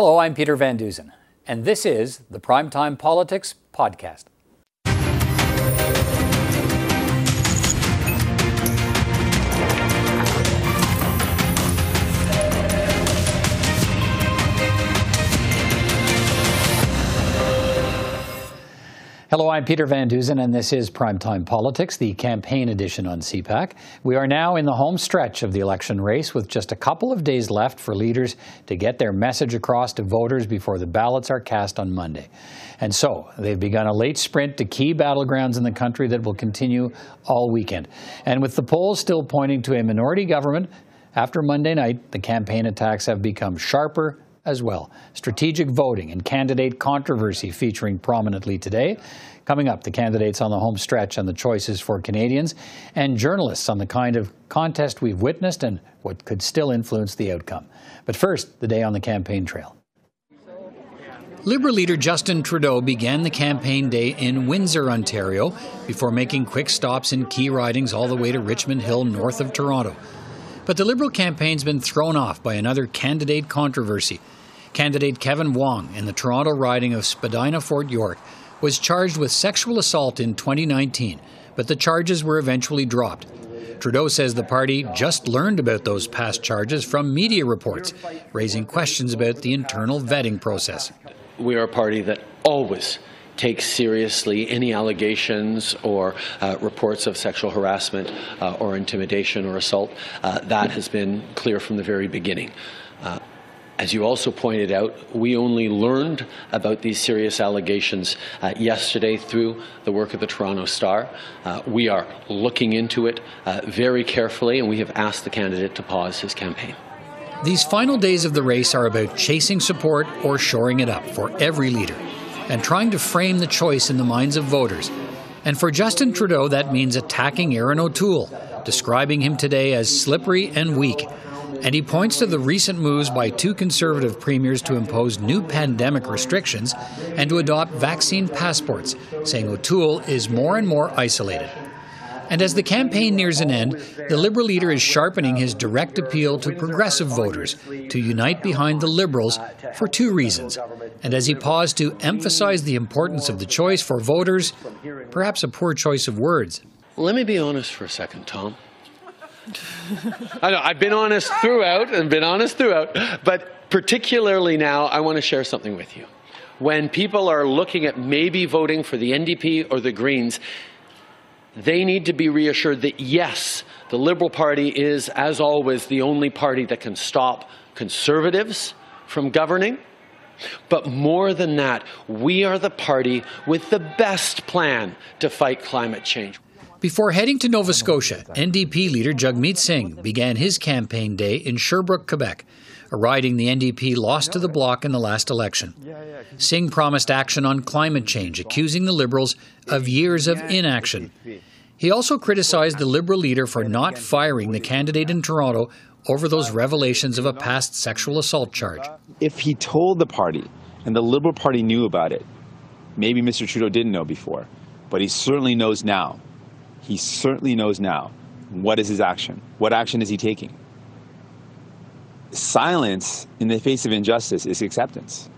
Hello, I'm Peter Van Dusen, and this is the Primetime Politics Podcast. Hello, I'm Peter Van Dusen, and this is Primetime Politics, the campaign edition on CPAC. We are now in the home stretch of the election race with just a couple of days left for leaders to get their message across to voters before the ballots are cast on Monday. And so, they've begun a late sprint to key battlegrounds in the country that will continue all weekend. And with the polls still pointing to a minority government, after Monday night, the campaign attacks have become sharper as well. Strategic voting and candidate controversy featuring prominently today. Coming up, the candidates on the home stretch and the choices for Canadians, and journalists on the kind of contest we've witnessed and what could still influence the outcome. But first, the day on the campaign trail. Liberal leader Justin Trudeau began the campaign day in Windsor, Ontario, before making quick stops in key ridings all the way to Richmond Hill, north of Toronto. But the Liberal campaign's been thrown off by another candidate controversy. Candidate Kevin Vuong in the Toronto riding of Spadina Fort York was charged with sexual assault in 2019, but the charges were eventually dropped. Trudeau says the party just learned about those past charges from media reports, raising questions about the internal vetting process. We are a party that always takes seriously any allegations or reports of sexual harassment or intimidation or assault. That has been clear from the very beginning. As you also pointed out, we only learned about these serious allegations yesterday through the work of the Toronto Star. We are looking into it very carefully, and we have asked the candidate to pause his campaign. These final days of the race are about chasing support or shoring it up for every leader and trying to frame the choice in the minds of voters. And for Justin Trudeau, that means attacking Aaron O'Toole, describing him today as slippery and weak. And he points to the recent moves by two Conservative premiers to impose new pandemic restrictions and to adopt vaccine passports, saying O'Toole is more and more isolated. And as the campaign nears an end, the Liberal leader is sharpening his direct appeal to progressive voters to unite behind the Liberals for two reasons. And as he paused to emphasize the importance of the choice for voters, perhaps a poor choice of words. Let me be honest for a second, Tom. I know, I've been honest throughout and but particularly now I want to share something with you. When people are looking at maybe voting for the NDP or the Greens, they need to be reassured that yes, the Liberal Party is, as always, the only party that can stop Conservatives from governing. But more than that, we are the party with the best plan to fight climate change. Before heading to Nova Scotia, NDP leader Jagmeet Singh began his campaign day in Sherbrooke, Quebec, a riding the NDP lost to the Bloc in the last election. Singh promised action on climate change, accusing the Liberals of years of inaction. He also criticized the Liberal leader for not firing the candidate in Toronto over those revelations of a past sexual assault charge. If he told the party, and the Liberal Party knew about it, maybe Mr. Trudeau didn't know before, but he certainly knows now. He certainly knows now. What is his action? What action is he taking? Silence in the face of injustice is acceptance.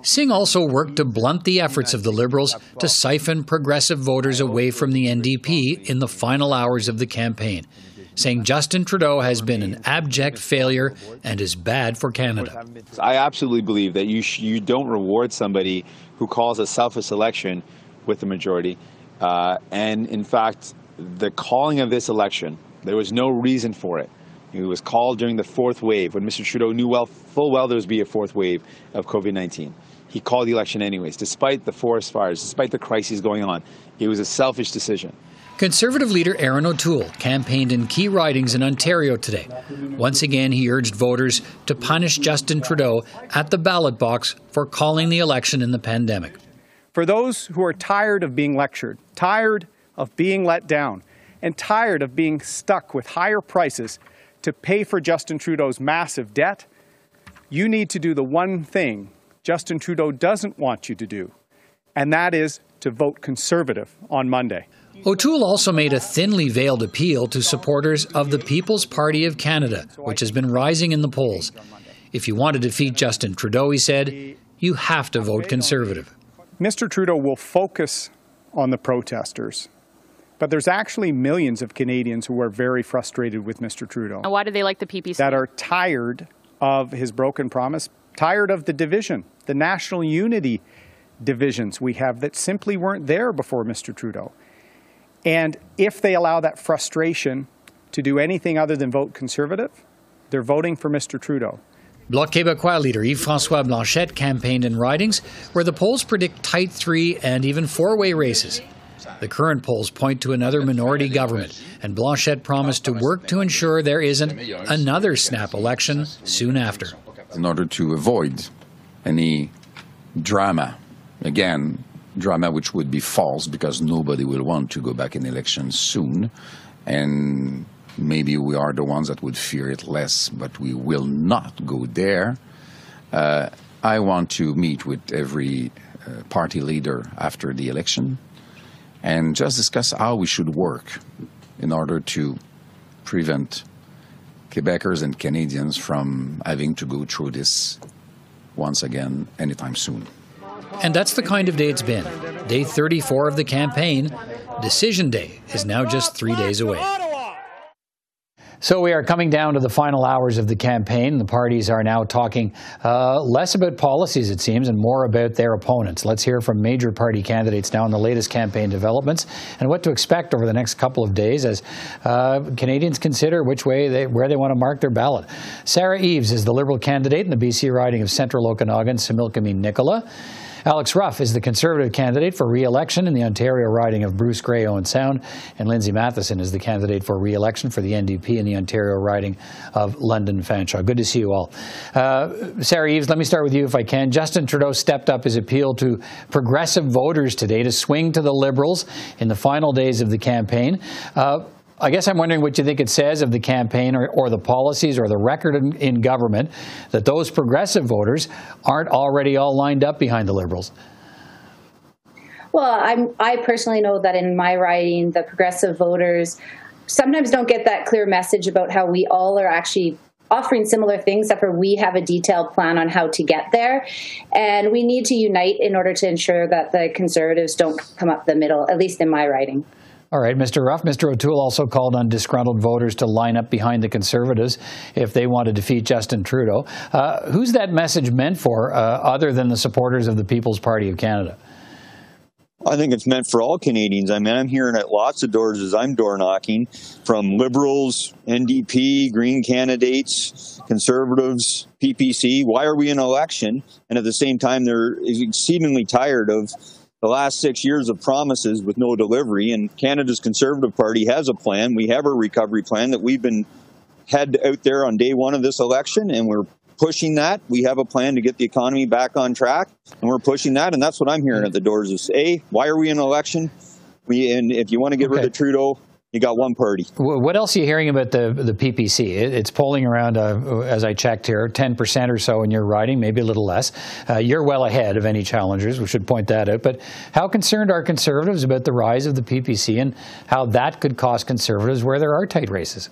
Singh also worked to blunt the efforts of the Liberals to siphon progressive voters away from the NDP in the final hours of the campaign, saying Justin Trudeau has been an abject failure and is bad for Canada. I absolutely believe that you don't reward somebody who calls a selfish election with the majority. And in fact, the calling of this election, there was no reason for it. It was called during the fourth wave, when Mr. Trudeau knew full well there would be a fourth wave of COVID-19. He called the election anyways, despite the forest fires, despite the crises going on. It was a selfish decision. Conservative leader Aaron O'Toole campaigned in key ridings in Ontario today. Once again, he urged voters to punish Justin Trudeau at the ballot box for calling the election in the pandemic. For those who are tired of being lectured, tired of being let down, and tired of being stuck with higher prices to pay for Justin Trudeau's massive debt, you need to do the one thing Justin Trudeau doesn't want you to do, and that is to vote Conservative on Monday. O'Toole also made a thinly veiled appeal to supporters of the People's Party of Canada, which has been rising in the polls. If you want to defeat Justin Trudeau, he said, you have to vote Conservative. Mr. Trudeau will focus on the protesters, but there's actually millions of Canadians who are very frustrated with Mr. Trudeau. And why do they like the PPC? That are tired of his broken promise, tired of the division, the national unity divisions we have that simply weren't there before Mr. Trudeau. And if they allow that frustration to do anything other than vote Conservative, they're voting for Mr. Trudeau. Bloc Québécois leader Yves-François Blanchet campaigned in ridings where the polls predict tight three- and even four-way races. The current polls point to another minority government, and Blanchet promised to work to ensure there isn't another snap election soon after. In order to avoid any drama, again, drama which would be false because nobody will want to go back in elections soon, and maybe we are the ones that would fear it less, but we will not go there. I want to meet with every party leader after the election and just discuss how we should work in order to prevent Quebecers and Canadians from having to go through this once again anytime soon. And that's the kind of day it's been. Day 34 of the campaign. Decision Day is now just 3 days away. So we are coming down to the final hours of the campaign. The parties are now talking less about policies, it seems, and more about their opponents. Let's hear from major party candidates now on the latest campaign developments and what to expect over the next couple of days as Canadians consider which way where they want to mark their ballot. Sarah Eves is the Liberal candidate in the BC riding of Central Okanagan Similkameen Nicola. Alex Ruff is the Conservative candidate for re-election in the Ontario riding of Bruce Grey Owen Sound, and Lindsay Matheson is the candidate for re-election for the NDP in the Ontario riding of London Fanshawe. Good to see you all. Sarah Eves, let me start with you if I can. Justin Trudeau stepped up his appeal to progressive voters today to swing to the Liberals in the final days of the campaign. I guess I'm wondering what you think it says of the campaign or the policies or the record in government that those progressive voters aren't already all lined up behind the Liberals. Well, I personally know that in my riding, the progressive voters sometimes don't get that clear message about how we all are actually offering similar things, except for we have a detailed plan on how to get there. And we need to unite in order to ensure that the Conservatives don't come up the middle, at least in my riding. All right, Mr. Ruff. Mr. O'Toole also called on disgruntled voters to line up behind the Conservatives if they want to defeat Justin Trudeau. Who's that message meant for other than the supporters of the People's Party of Canada? I think it's meant for all Canadians. I mean, I'm hearing at lots of doors as I'm door knocking from Liberals, NDP, Green candidates, Conservatives, PPC. Why are we in an election? And at the same time, they're exceedingly tired of the last 6 years of promises with no delivery, and Canada's Conservative Party has a plan. We have a recovery plan that we've had out there on day one of this election, and we're pushing that. We have a plan to get the economy back on track, and we're pushing that, and that's what I'm hearing at the doors is, A, why are we in an election? And if you want to get rid of Trudeau, you got one party. What else are you hearing about the PPC? It's polling around, as I checked here, 10% or so in your riding, maybe a little less. You're well ahead of any challengers. We should point that out. But how concerned are Conservatives about the rise of the PPC and how that could cost Conservatives where there are tight races?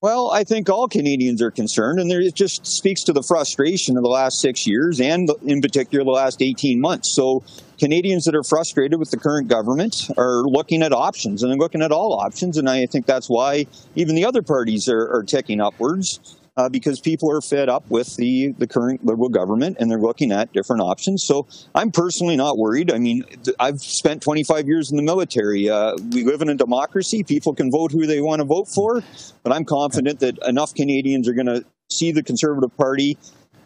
Well, I think all Canadians are concerned, and it just speaks to the frustration of the last 6 years and, in particular, the last 18 months. So Canadians that are frustrated with the current government are looking at options, and they're looking at all options, and I think that's why even the other parties are ticking upwards, because people are fed up with the current Liberal government, and they're looking at different options. So I'm personally not worried. I mean, I've spent 25 years in the military. We live in a democracy. People can vote who they want to vote for. But I'm confident that enough Canadians are going to see the Conservative Party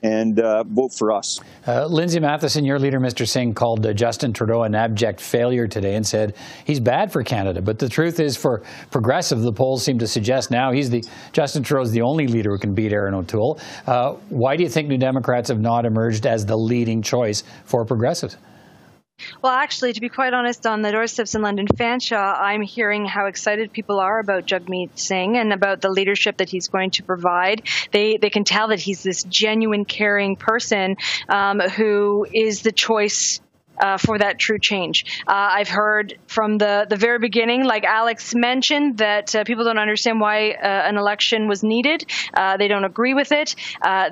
and vote for us. Lindsay Matheson, your leader, Mr. Singh, called Justin Trudeau an abject failure today and said he's bad for Canada. But the truth is, for progressive, the polls seem to suggest now Justin Trudeau's the only leader who can beat Aaron O'Toole. Why do you think New Democrats have not emerged as the leading choice for progressives? Well, actually, to be quite honest, on the doorsteps in London Fanshawe, I'm hearing how excited people are about Jagmeet Singh and about the leadership that he's going to provide. They can tell that he's this genuine, caring person who is the choice for that true change. I've heard from the very beginning, like Alex mentioned, that people don't understand why an election was needed. They don't agree with it.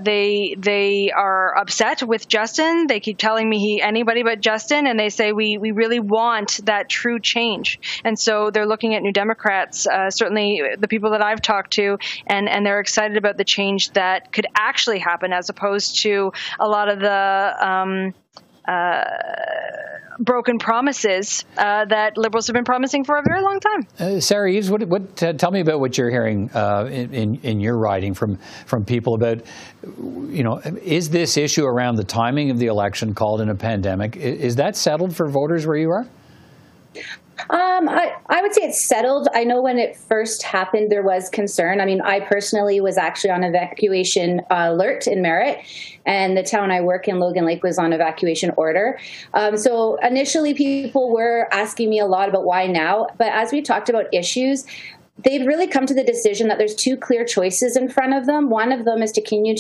They are upset with Justin. They keep telling me anybody but Justin, and they say we really want that true change. And so they're looking at New Democrats, certainly the people that I've talked to, and they're excited about the change that could actually happen, as opposed to a lot of the broken promises that Liberals have been promising for a very long time. Sarah Eves, tell me about what you're hearing in your riding from people about, you know, is this issue around the timing of the election called in a pandemic, is that settled for voters where you are? I would say it's settled. I know when it first happened, there was concern. I mean, I personally was actually on evacuation alert in Merritt, and the town I work in, Logan Lake, was on evacuation order. So initially, people were asking me a lot about why now. But as we talked about issues, they've really come to the decision that there's two clear choices in front of them. One of them is to continue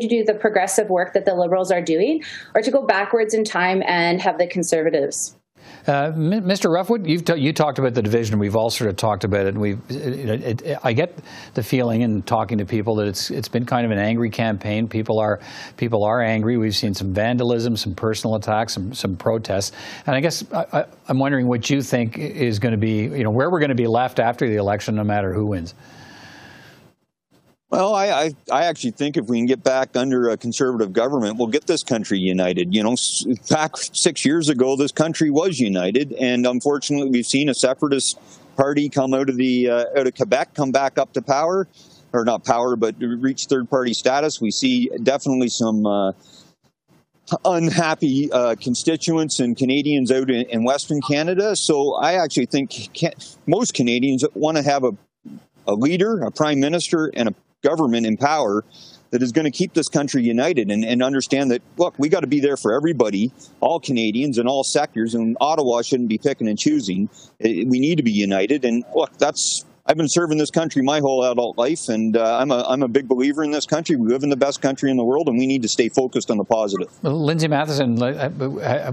to do the progressive work that the Liberals are doing, or to go backwards in time and have the Conservatives. Mr. Ruffwood, you talked about the division. We've all sort of talked about it. And I get the feeling in talking to people that it's been kind of an angry campaign. People are angry. We've seen some vandalism, some personal attacks, some protests. And I guess I'm wondering what you think is going to be, you know, where we're going to be left after the election, no matter who wins. Well, I actually think if we can get back under a Conservative government, we'll get this country united. You know, back 6 years ago, this country was united, and unfortunately, we've seen a separatist party come out of Quebec, come back up to power, or not power, but reach third-party status. We see definitely some unhappy constituents and Canadians out in Western Canada. So I actually think most Canadians want to have a leader, a prime minister, and a government in power that is going to keep this country united and understand that, look, we got to be there for everybody, all Canadians in all sectors, and Ottawa shouldn't be picking and choosing. We need to be united. And look, I've been serving this country my whole adult life, and I'm a big believer in this country. We live in the best country in the world, and we need to stay focused on the positive. Well, Lindsay Matheson,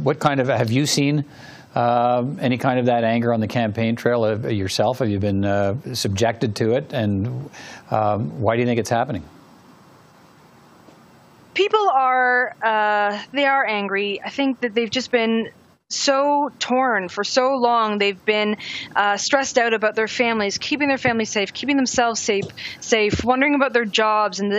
what kind of, have you seen any kind of that anger on the campaign trail yourself? Have you been subjected to it, and why do you think it's happening? People are angry. I think that they've just been so torn for so long. They've been stressed out about their families, keeping their families safe, keeping themselves safe, wondering about their jobs and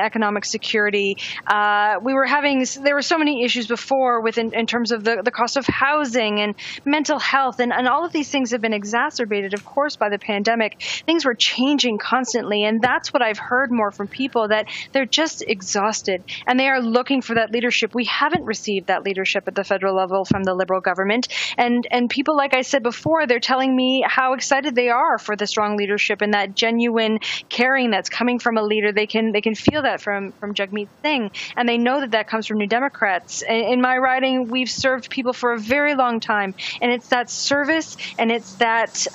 economic security. There were so many issues before in terms of the cost of housing and mental health, and all of these things have been exacerbated, of course, by the pandemic. Things were changing constantly, and that's what I've heard more from people, that they're just exhausted and they are looking for that leadership. We haven't received that leadership at the federal level from the Liberal government, and people, like I said before, they're telling me how excited they are for the strong leadership and that genuine caring that's coming from a leader. They can feel that from Jagmeet Singh, and they know that comes from New Democrats. In my riding, we've served people for a very long time, and it's that service and it's that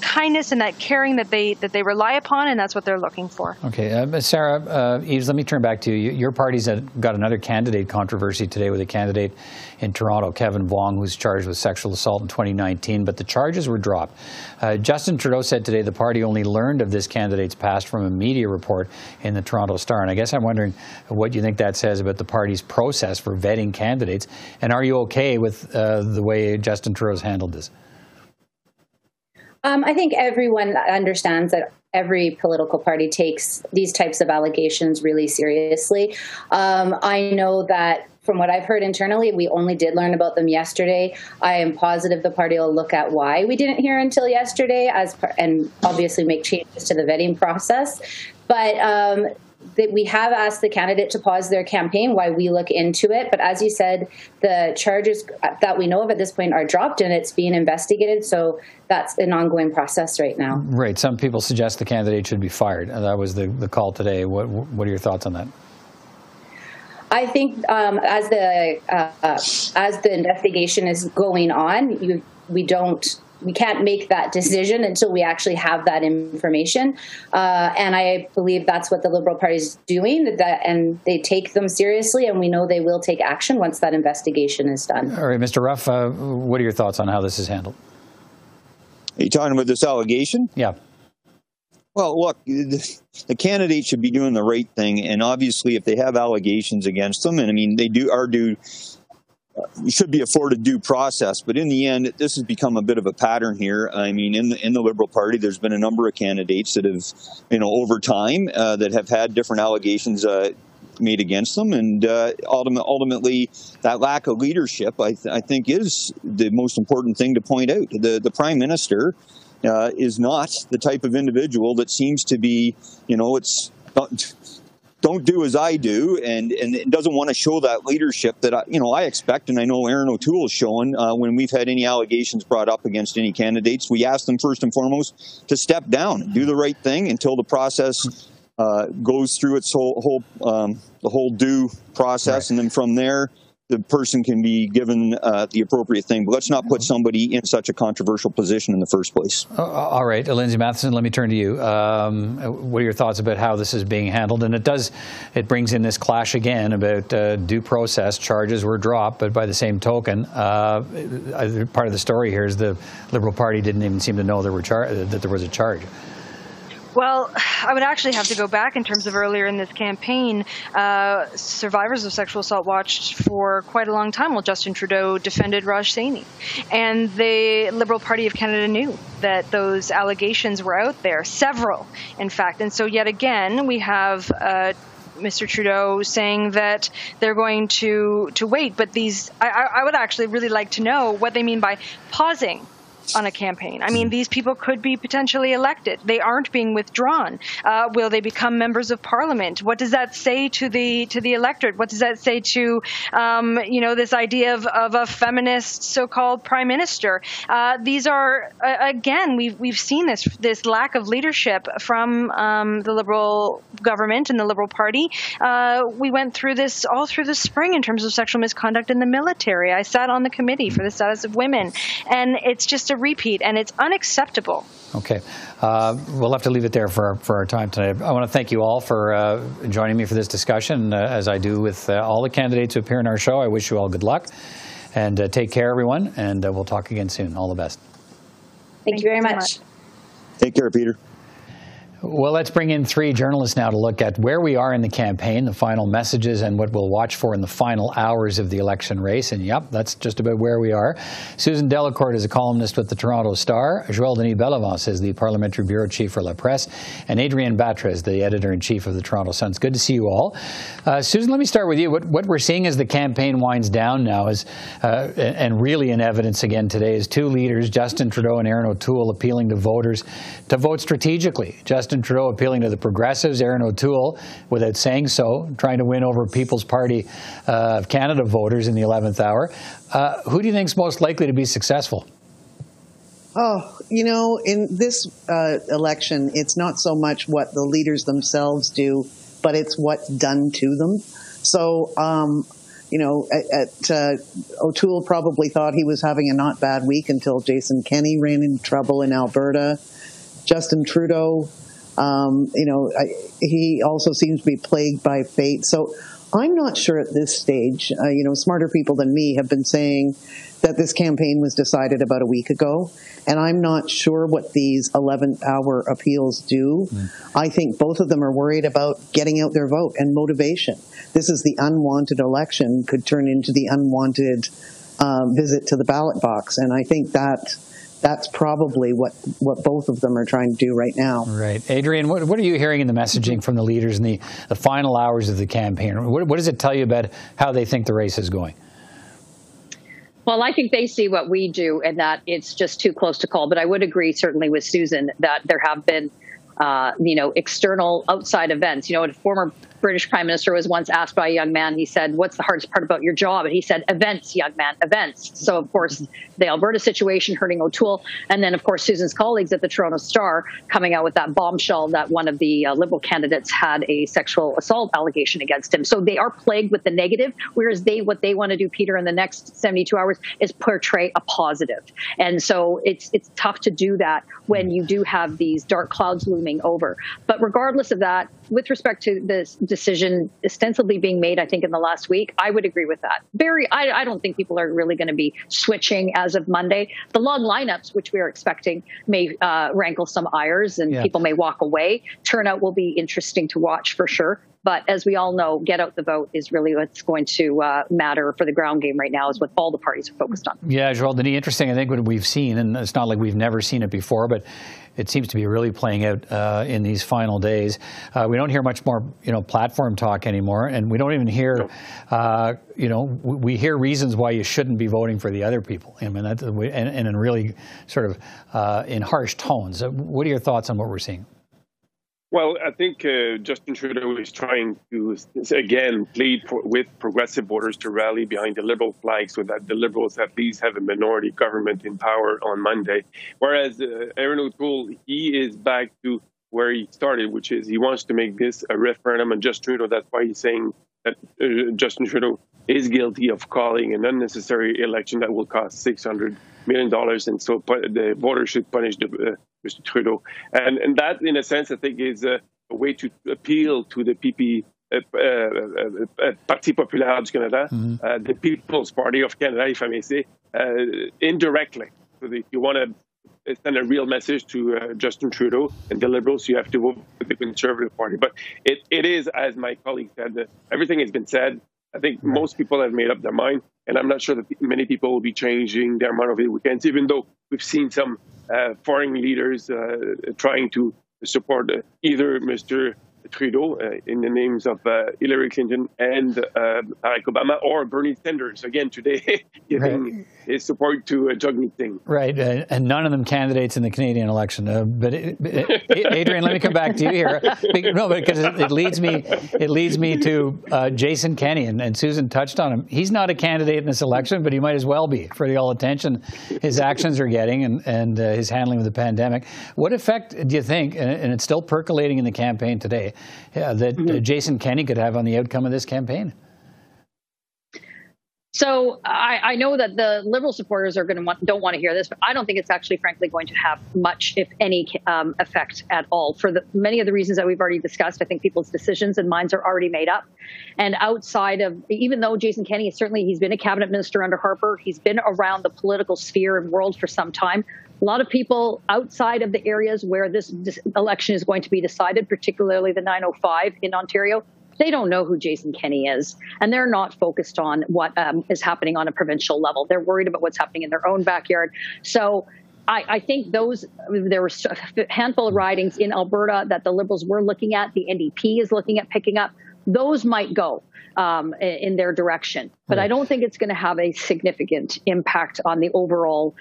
kindness and that caring that they rely upon, and that's what they're looking for. Okay, Sarah Eves, let me turn back to you. Your party's got another candidate controversy today with a candidate in Toronto, Kevin Vuong, who's charged with sexual assault in 2019, but the charges were dropped. Justin Trudeau said today the party only learned of this candidate's past from a media report in the Toronto Star. And I guess I'm wondering what you think that says about the party's process for vetting candidates. And are you okay with the way Justin Trudeau's handled this? I think everyone understands that every political party takes these types of allegations really seriously. I know that from what I've heard internally, we only did learn about them yesterday. I am positive the party will look at why we didn't hear until yesterday, and obviously make changes to the vetting process. But that we have asked the candidate to pause their campaign while we look into it. But as you said, the charges that we know of at this point are dropped, and it's being investigated. So that's an ongoing process right now. Right. Some people suggest the candidate should be fired. That was the call today. What are your thoughts on that? I think as the investigation is going on, we don't we can't make that decision until we actually have that information. And I believe that's what the Liberal Party is doing, and they take them seriously, and we know they will take action once that investigation is done. All right, Mr. Ruff, what are your thoughts on how this is handled? Are you talking about this allegation? Yeah. Well, look, the candidate should be doing the right thing, and obviously if they have allegations against them, and I mean, they do are due... should be afforded due process, but in the end, this has become a bit of a pattern here. I mean, in the Liberal Party, there's been a number of candidates that have, you know, over time that have had different allegations made against them, and ultimately, that lack of leadership, I think, is the most important thing to point out. The Prime Minister is not the type of individual that seems to be, you know, it's not, don't do as I do, and doesn't want to show that leadership that I expect, and I know Aaron O'Toole is showing when we've had any allegations brought up against any candidates. We ask them first and foremost to step down, do the right thing until the process goes through its whole due process, right. And then from there, the person can be given the appropriate thing. But let's not put somebody in such a controversial position in the first place. All right, Lindsay Matheson, let me turn to you. What are your thoughts about how this is being handled? And it brings in this clash again about due process. Charges were dropped, but by the same token, part of the story here is the Liberal Party didn't even seem to know that there was a charge. Well, I would actually have to go back in terms of earlier in this campaign. Survivors of sexual assault watched for quite a long time while Justin Trudeau defended Raj Saini. And the Liberal Party of Canada knew that those allegations were out there, several, in fact. And so yet again, we have Mr. Trudeau saying that they're going to wait. But these, I would actually really like to know what they mean by pausing on a campaign. I mean, these people could be potentially elected. They aren't being withdrawn. Will they become members of parliament? What does that say to the electorate? What does that say to this idea of a feminist so-called prime minister? These are again, we've seen this lack of leadership from the Liberal government and the Liberal Party. We went through this all through the spring in terms of sexual misconduct in the military. I sat on the committee for the status of women, and it's just a repeat, and it's unacceptable. Okay. We'll have to leave it there for our time tonight. I want to thank you all for joining me for this discussion, as I do with all the candidates who appear in our show. I wish you all good luck, and take care, everyone, and we'll talk again soon. All the best. Thank you very much. Take care, Peter. Well, let's bring in three journalists now to look at where we are in the campaign, the final messages, and what we'll watch for in the final hours of the election race. And, yep, that's just about where we are. Susan Delacourt is a columnist with the Toronto Star. Joël Denis Belavance is the Parliamentary Bureau Chief for La Presse. And Adrienne Batra is the Editor-in-Chief of the Toronto Sun. It's good to see you all. Susan, let me start with you. What we're seeing as the campaign winds down now is, and really in evidence again today, is two leaders, Justin Trudeau and Aaron O'Toole, appealing to voters to vote strategically. Justin Trudeau appealing to the progressives, Aaron O'Toole, without saying so, trying to win over People's Party of Canada voters in the 11th hour. Who do you think is most likely to be successful? Oh, you know, in this election, it's not so much what the leaders themselves do, but it's what's done to them. So, O'Toole probably thought he was having a not bad week until Jason Kenney ran into trouble in Alberta. Justin Trudeau, he also seems to be plagued by fate. So I'm not sure at this stage. Smarter people than me have been saying that this campaign was decided about a week ago, and I'm not sure what these 11th-hour appeals do. Mm. I think both of them are worried about getting out their vote and motivation. This is the unwanted election could turn into the unwanted visit to the ballot box, and I think that that's probably what both of them are trying to do right now. Right. Adrienne, what are you hearing in the messaging from the leaders in the final hours of the campaign? What does it tell you about how they think the race is going? Well, I think they see what we do and that it's just too close to call. But I would agree certainly with Susan that there have been, external outside events. You know, a former British Prime Minister was once asked by a young man, he said, what's the hardest part about your job? And he said, events, young man, events. So, of course, the Alberta situation hurting O'Toole. And then, of course, Susan's colleagues at the Toronto Star coming out with that bombshell that one of the Liberal candidates had a sexual assault allegation against him. So they are plagued with the negative, whereas what they want to do, Peter, in the next 72 hours is portray a positive. And so it's tough to do that when you do have these dark clouds looming over. But regardless of that, with respect to this decision ostensibly being made, I think, in the last week, I would agree with that. I don't think people are really going to be switching as of Monday. The long lineups, which we are expecting, may rankle some ires, and people may walk away. Turnout will be interesting to watch for sure. But as we all know, get out the vote is really what's going to matter for the ground game right now, is what all the parties are focused on. Yeah, Joël Denis, interesting, I think, what we've seen, and it's not like we've never seen it before, but it seems to be really playing out in these final days. We don't hear much more, platform talk anymore, and we don't even hear, we hear reasons why you shouldn't be voting for the other people. I mean, and in really sort of in harsh tones. What are your thoughts on what we're seeing? Well, I think Justin Trudeau is trying to, again, plead with progressive voters to rally behind the Liberal flag so that the Liberals at least have a minority government in power on Monday. Whereas Aaron O'Toole, he is back to where he started, which is he wants to make this a referendum on Justin Trudeau. That's why he's saying that Justin Trudeau is guilty of calling an unnecessary election that will cost $600 million. And so the voters should punish the Mr. Trudeau. And that, in a sense, I think is a way to appeal to the PP, Parti Populaire du Canada, the People's Party of Canada, if I may say, indirectly. So if you want to send a real message to Justin Trudeau and the Liberals, you have to vote for the Conservative Party. But it is, as my colleague said, everything has been said. I think most people have made up their mind, and I'm not sure that many people will be changing their mind over the weekends, even though we've seen some foreign leaders trying to support either Mr. Trudeau in the names of Hillary Clinton and Barack Obama, or Bernie Sanders, again today, giving his support to Jagmeet Singh. Right, and none of them candidates in the Canadian election. Adrienne, let me come back to you here. No, because it leads me to Jason Kenney, and Susan touched on him. He's not a candidate in this election, but he might as well be for the all attention his actions are getting and his handling of the pandemic. What effect do you think, and it's still percolating in the campaign today, that Jason Kenney could have on the outcome of this campaign? So I know that the Liberal supporters don't want to hear this, but I don't think it's actually, frankly, going to have much, if any, effect at all. For many of the reasons that we've already discussed, I think people's decisions and minds are already made up. And outside of, even though Jason Kenney, he's been a cabinet minister under Harper, he's been around the political sphere and world for some time. A lot of people outside of the areas where this election is going to be decided, particularly the 905 in Ontario, they don't know who Jason Kenney is, and they're not focused on what is happening on a provincial level. They're worried about what's happening in their own backyard. So I think there were a handful of ridings in Alberta that the Liberals were looking at, the NDP is looking at picking up. Those might go in their direction, but I don't think it's going to have a significant impact on the overall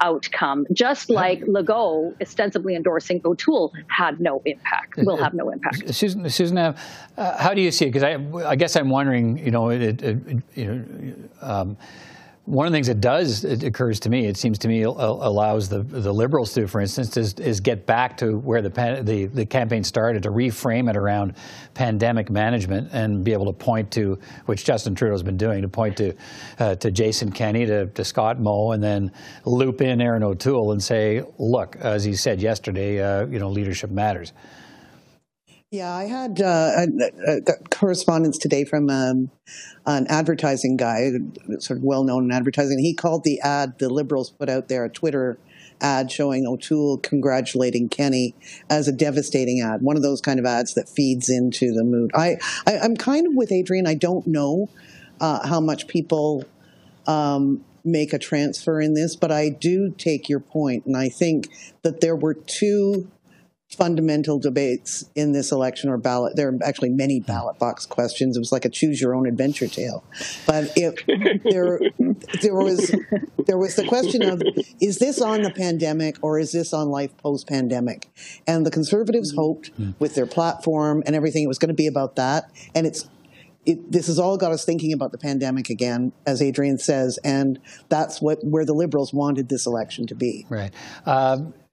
outcome. Just like Legault ostensibly endorsing O'Toole had no impact, will have no impact. Susan, how do you see it? Because I guess I'm wondering, one of the things that allows the Liberals to, for instance, is get back to where the campaign started, to reframe it around pandemic management and be able to point to, which Justin Trudeau's been doing, to point to Jason Kenney, to Scott Moe, and then loop in Aaron O'Toole and say, look, as he said yesterday, leadership matters. Yeah, I had a correspondence today from an advertising guy, sort of well-known in advertising. He called the ad the Liberals put out there, a Twitter ad showing O'Toole congratulating Kenney, as a devastating ad, one of those kind of ads that feeds into the mood. I'm kind of with Adrienne. I don't know how much people make a transfer in this, but I do take your point, and I think that there were two fundamental debates in this election or ballot. There are actually many ballot box questions. It was like a choose-your-own-adventure tale. But there was the question of, is this on the pandemic or is this on life post-pandemic? And the Conservatives hoped with their platform and everything, it was going to be about that. And this has all got us thinking about the pandemic again, as Adrienne says, and that's where the Liberals wanted this election to be. Right.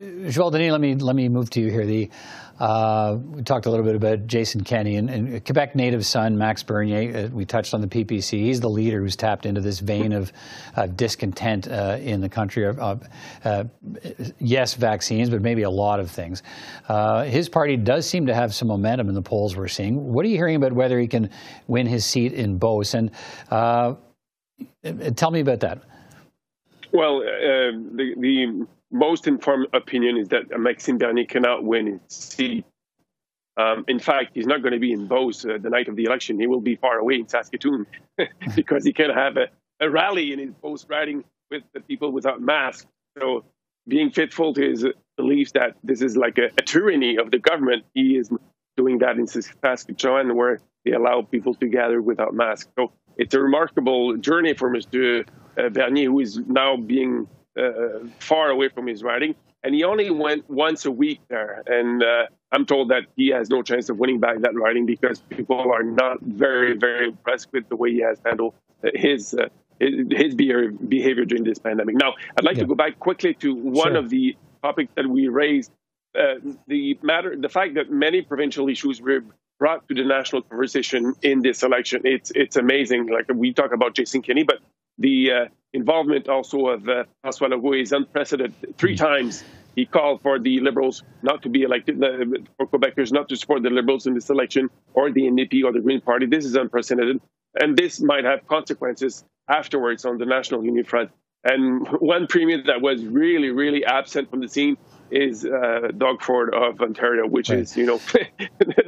Joël Denis, let me move to you here. We talked a little bit about Jason Kenney and Quebec native son Max Bernier. We touched on the PPC. He's the leader who's tapped into this vein of discontent in the country of yes, vaccines, but maybe a lot of things. His party does seem to have some momentum in the polls we're seeing. What are you hearing about whether he can win his seat in Beauce? And tell me about that. Well, the most informed opinion is that Maxime Bernier cannot win his seat. In fact, he's not going to be in Beauce the night of the election. He will be far away in Saskatoon because he can have a rally in his Beauce riding with the people without masks. So being faithful to his beliefs that this is like a tyranny of the government, he is doing that in Saskatchewan where they allow people to gather without masks. So it's a remarkable journey for Mr. Bernier, who is now being far away from his riding, and he only went once a week there. And I'm told that he has no chance of winning back that riding because people are not very, very impressed with the way he has handled his behavior during this pandemic. Now, I'd like to go back quickly to one of the topics that we raised, the fact that many provincial issues were brought to the national conversation in this election. It's amazing. Like we talk about Jason Kenney, but the involvement also of François Legault is unprecedented. Three times he called for the Liberals not to be elected, for Quebecers not to support the Liberals in this election, or the NDP or the Green Party. This is unprecedented. And this might have consequences afterwards on the national union front. And one premier that was really, really absent from the scene is Doug Ford of Ontario, which is, you know,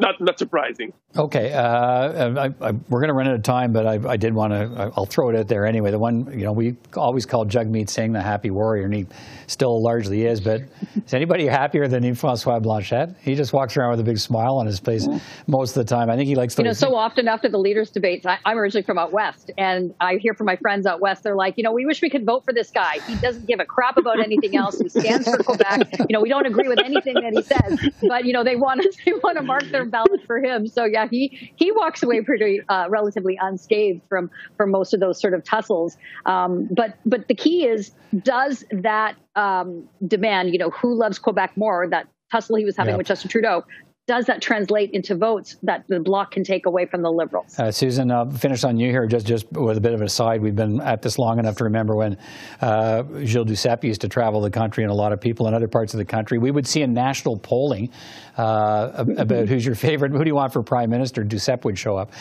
not surprising. Okay, we're going to run out of time, but I did want to. I'll throw it out there anyway. The one, you know, we always call Jagmeet Singh the happy warrior, and he still largely is. But is anybody happier than Yves-François Blanchet? He just walks around with a big smile on his face most of the time. I think he likes. So often after the leaders' debates, I'm originally from out west, and I hear from my friends out west. They're like, you know, we wish we could vote for this guy. He doesn't give a crap about anything else. He stands for Quebec. You know, we don't agree with anything that he says, but you know, they want to mark their ballot for him. So yeah, he walks away pretty relatively unscathed from most of those sort of tussles. But the key is, does that demand, you know, who loves Quebec more, that tussle he was having with Justin Trudeau, does that translate into votes that the Bloc can take away from the Liberals? Susan, I'll finish on you here just with a bit of an aside. We've been at this long enough to remember when Gilles Duceppe used to travel the country, and a lot of people in other parts of the country, we would see in national polling about who's your favorite, who do you want for prime minister, Duceppe would show up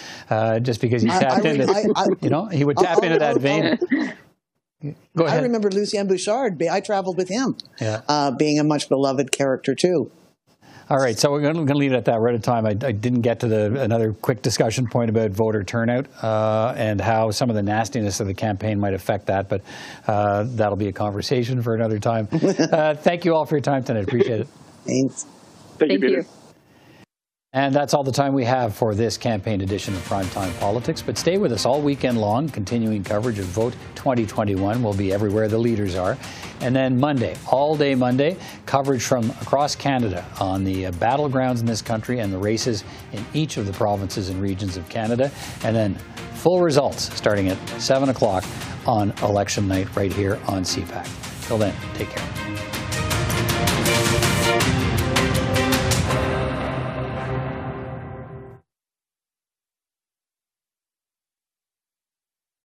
just because he tapped into that vein. Go ahead. I remember Lucien Bouchard. I traveled with him, being a much beloved character too. All right, so we're going to leave it at that. We're out of time. I didn't get to another quick discussion point about voter turnout and how some of the nastiness of the campaign might affect that, but that'll be a conversation for another time. Thank you all for your time tonight. Appreciate it. Thanks. Thank you, Peter. And that's all the time we have for this campaign edition of Primetime Politics. But stay with us all weekend long. Continuing coverage of Vote 2021 will be everywhere the leaders are. And then Monday, all day Monday, coverage from across Canada on the battlegrounds in this country and the races in each of the provinces and regions of Canada. And then full results starting at 7 o'clock on election night right here on CPAC. Till then, take care.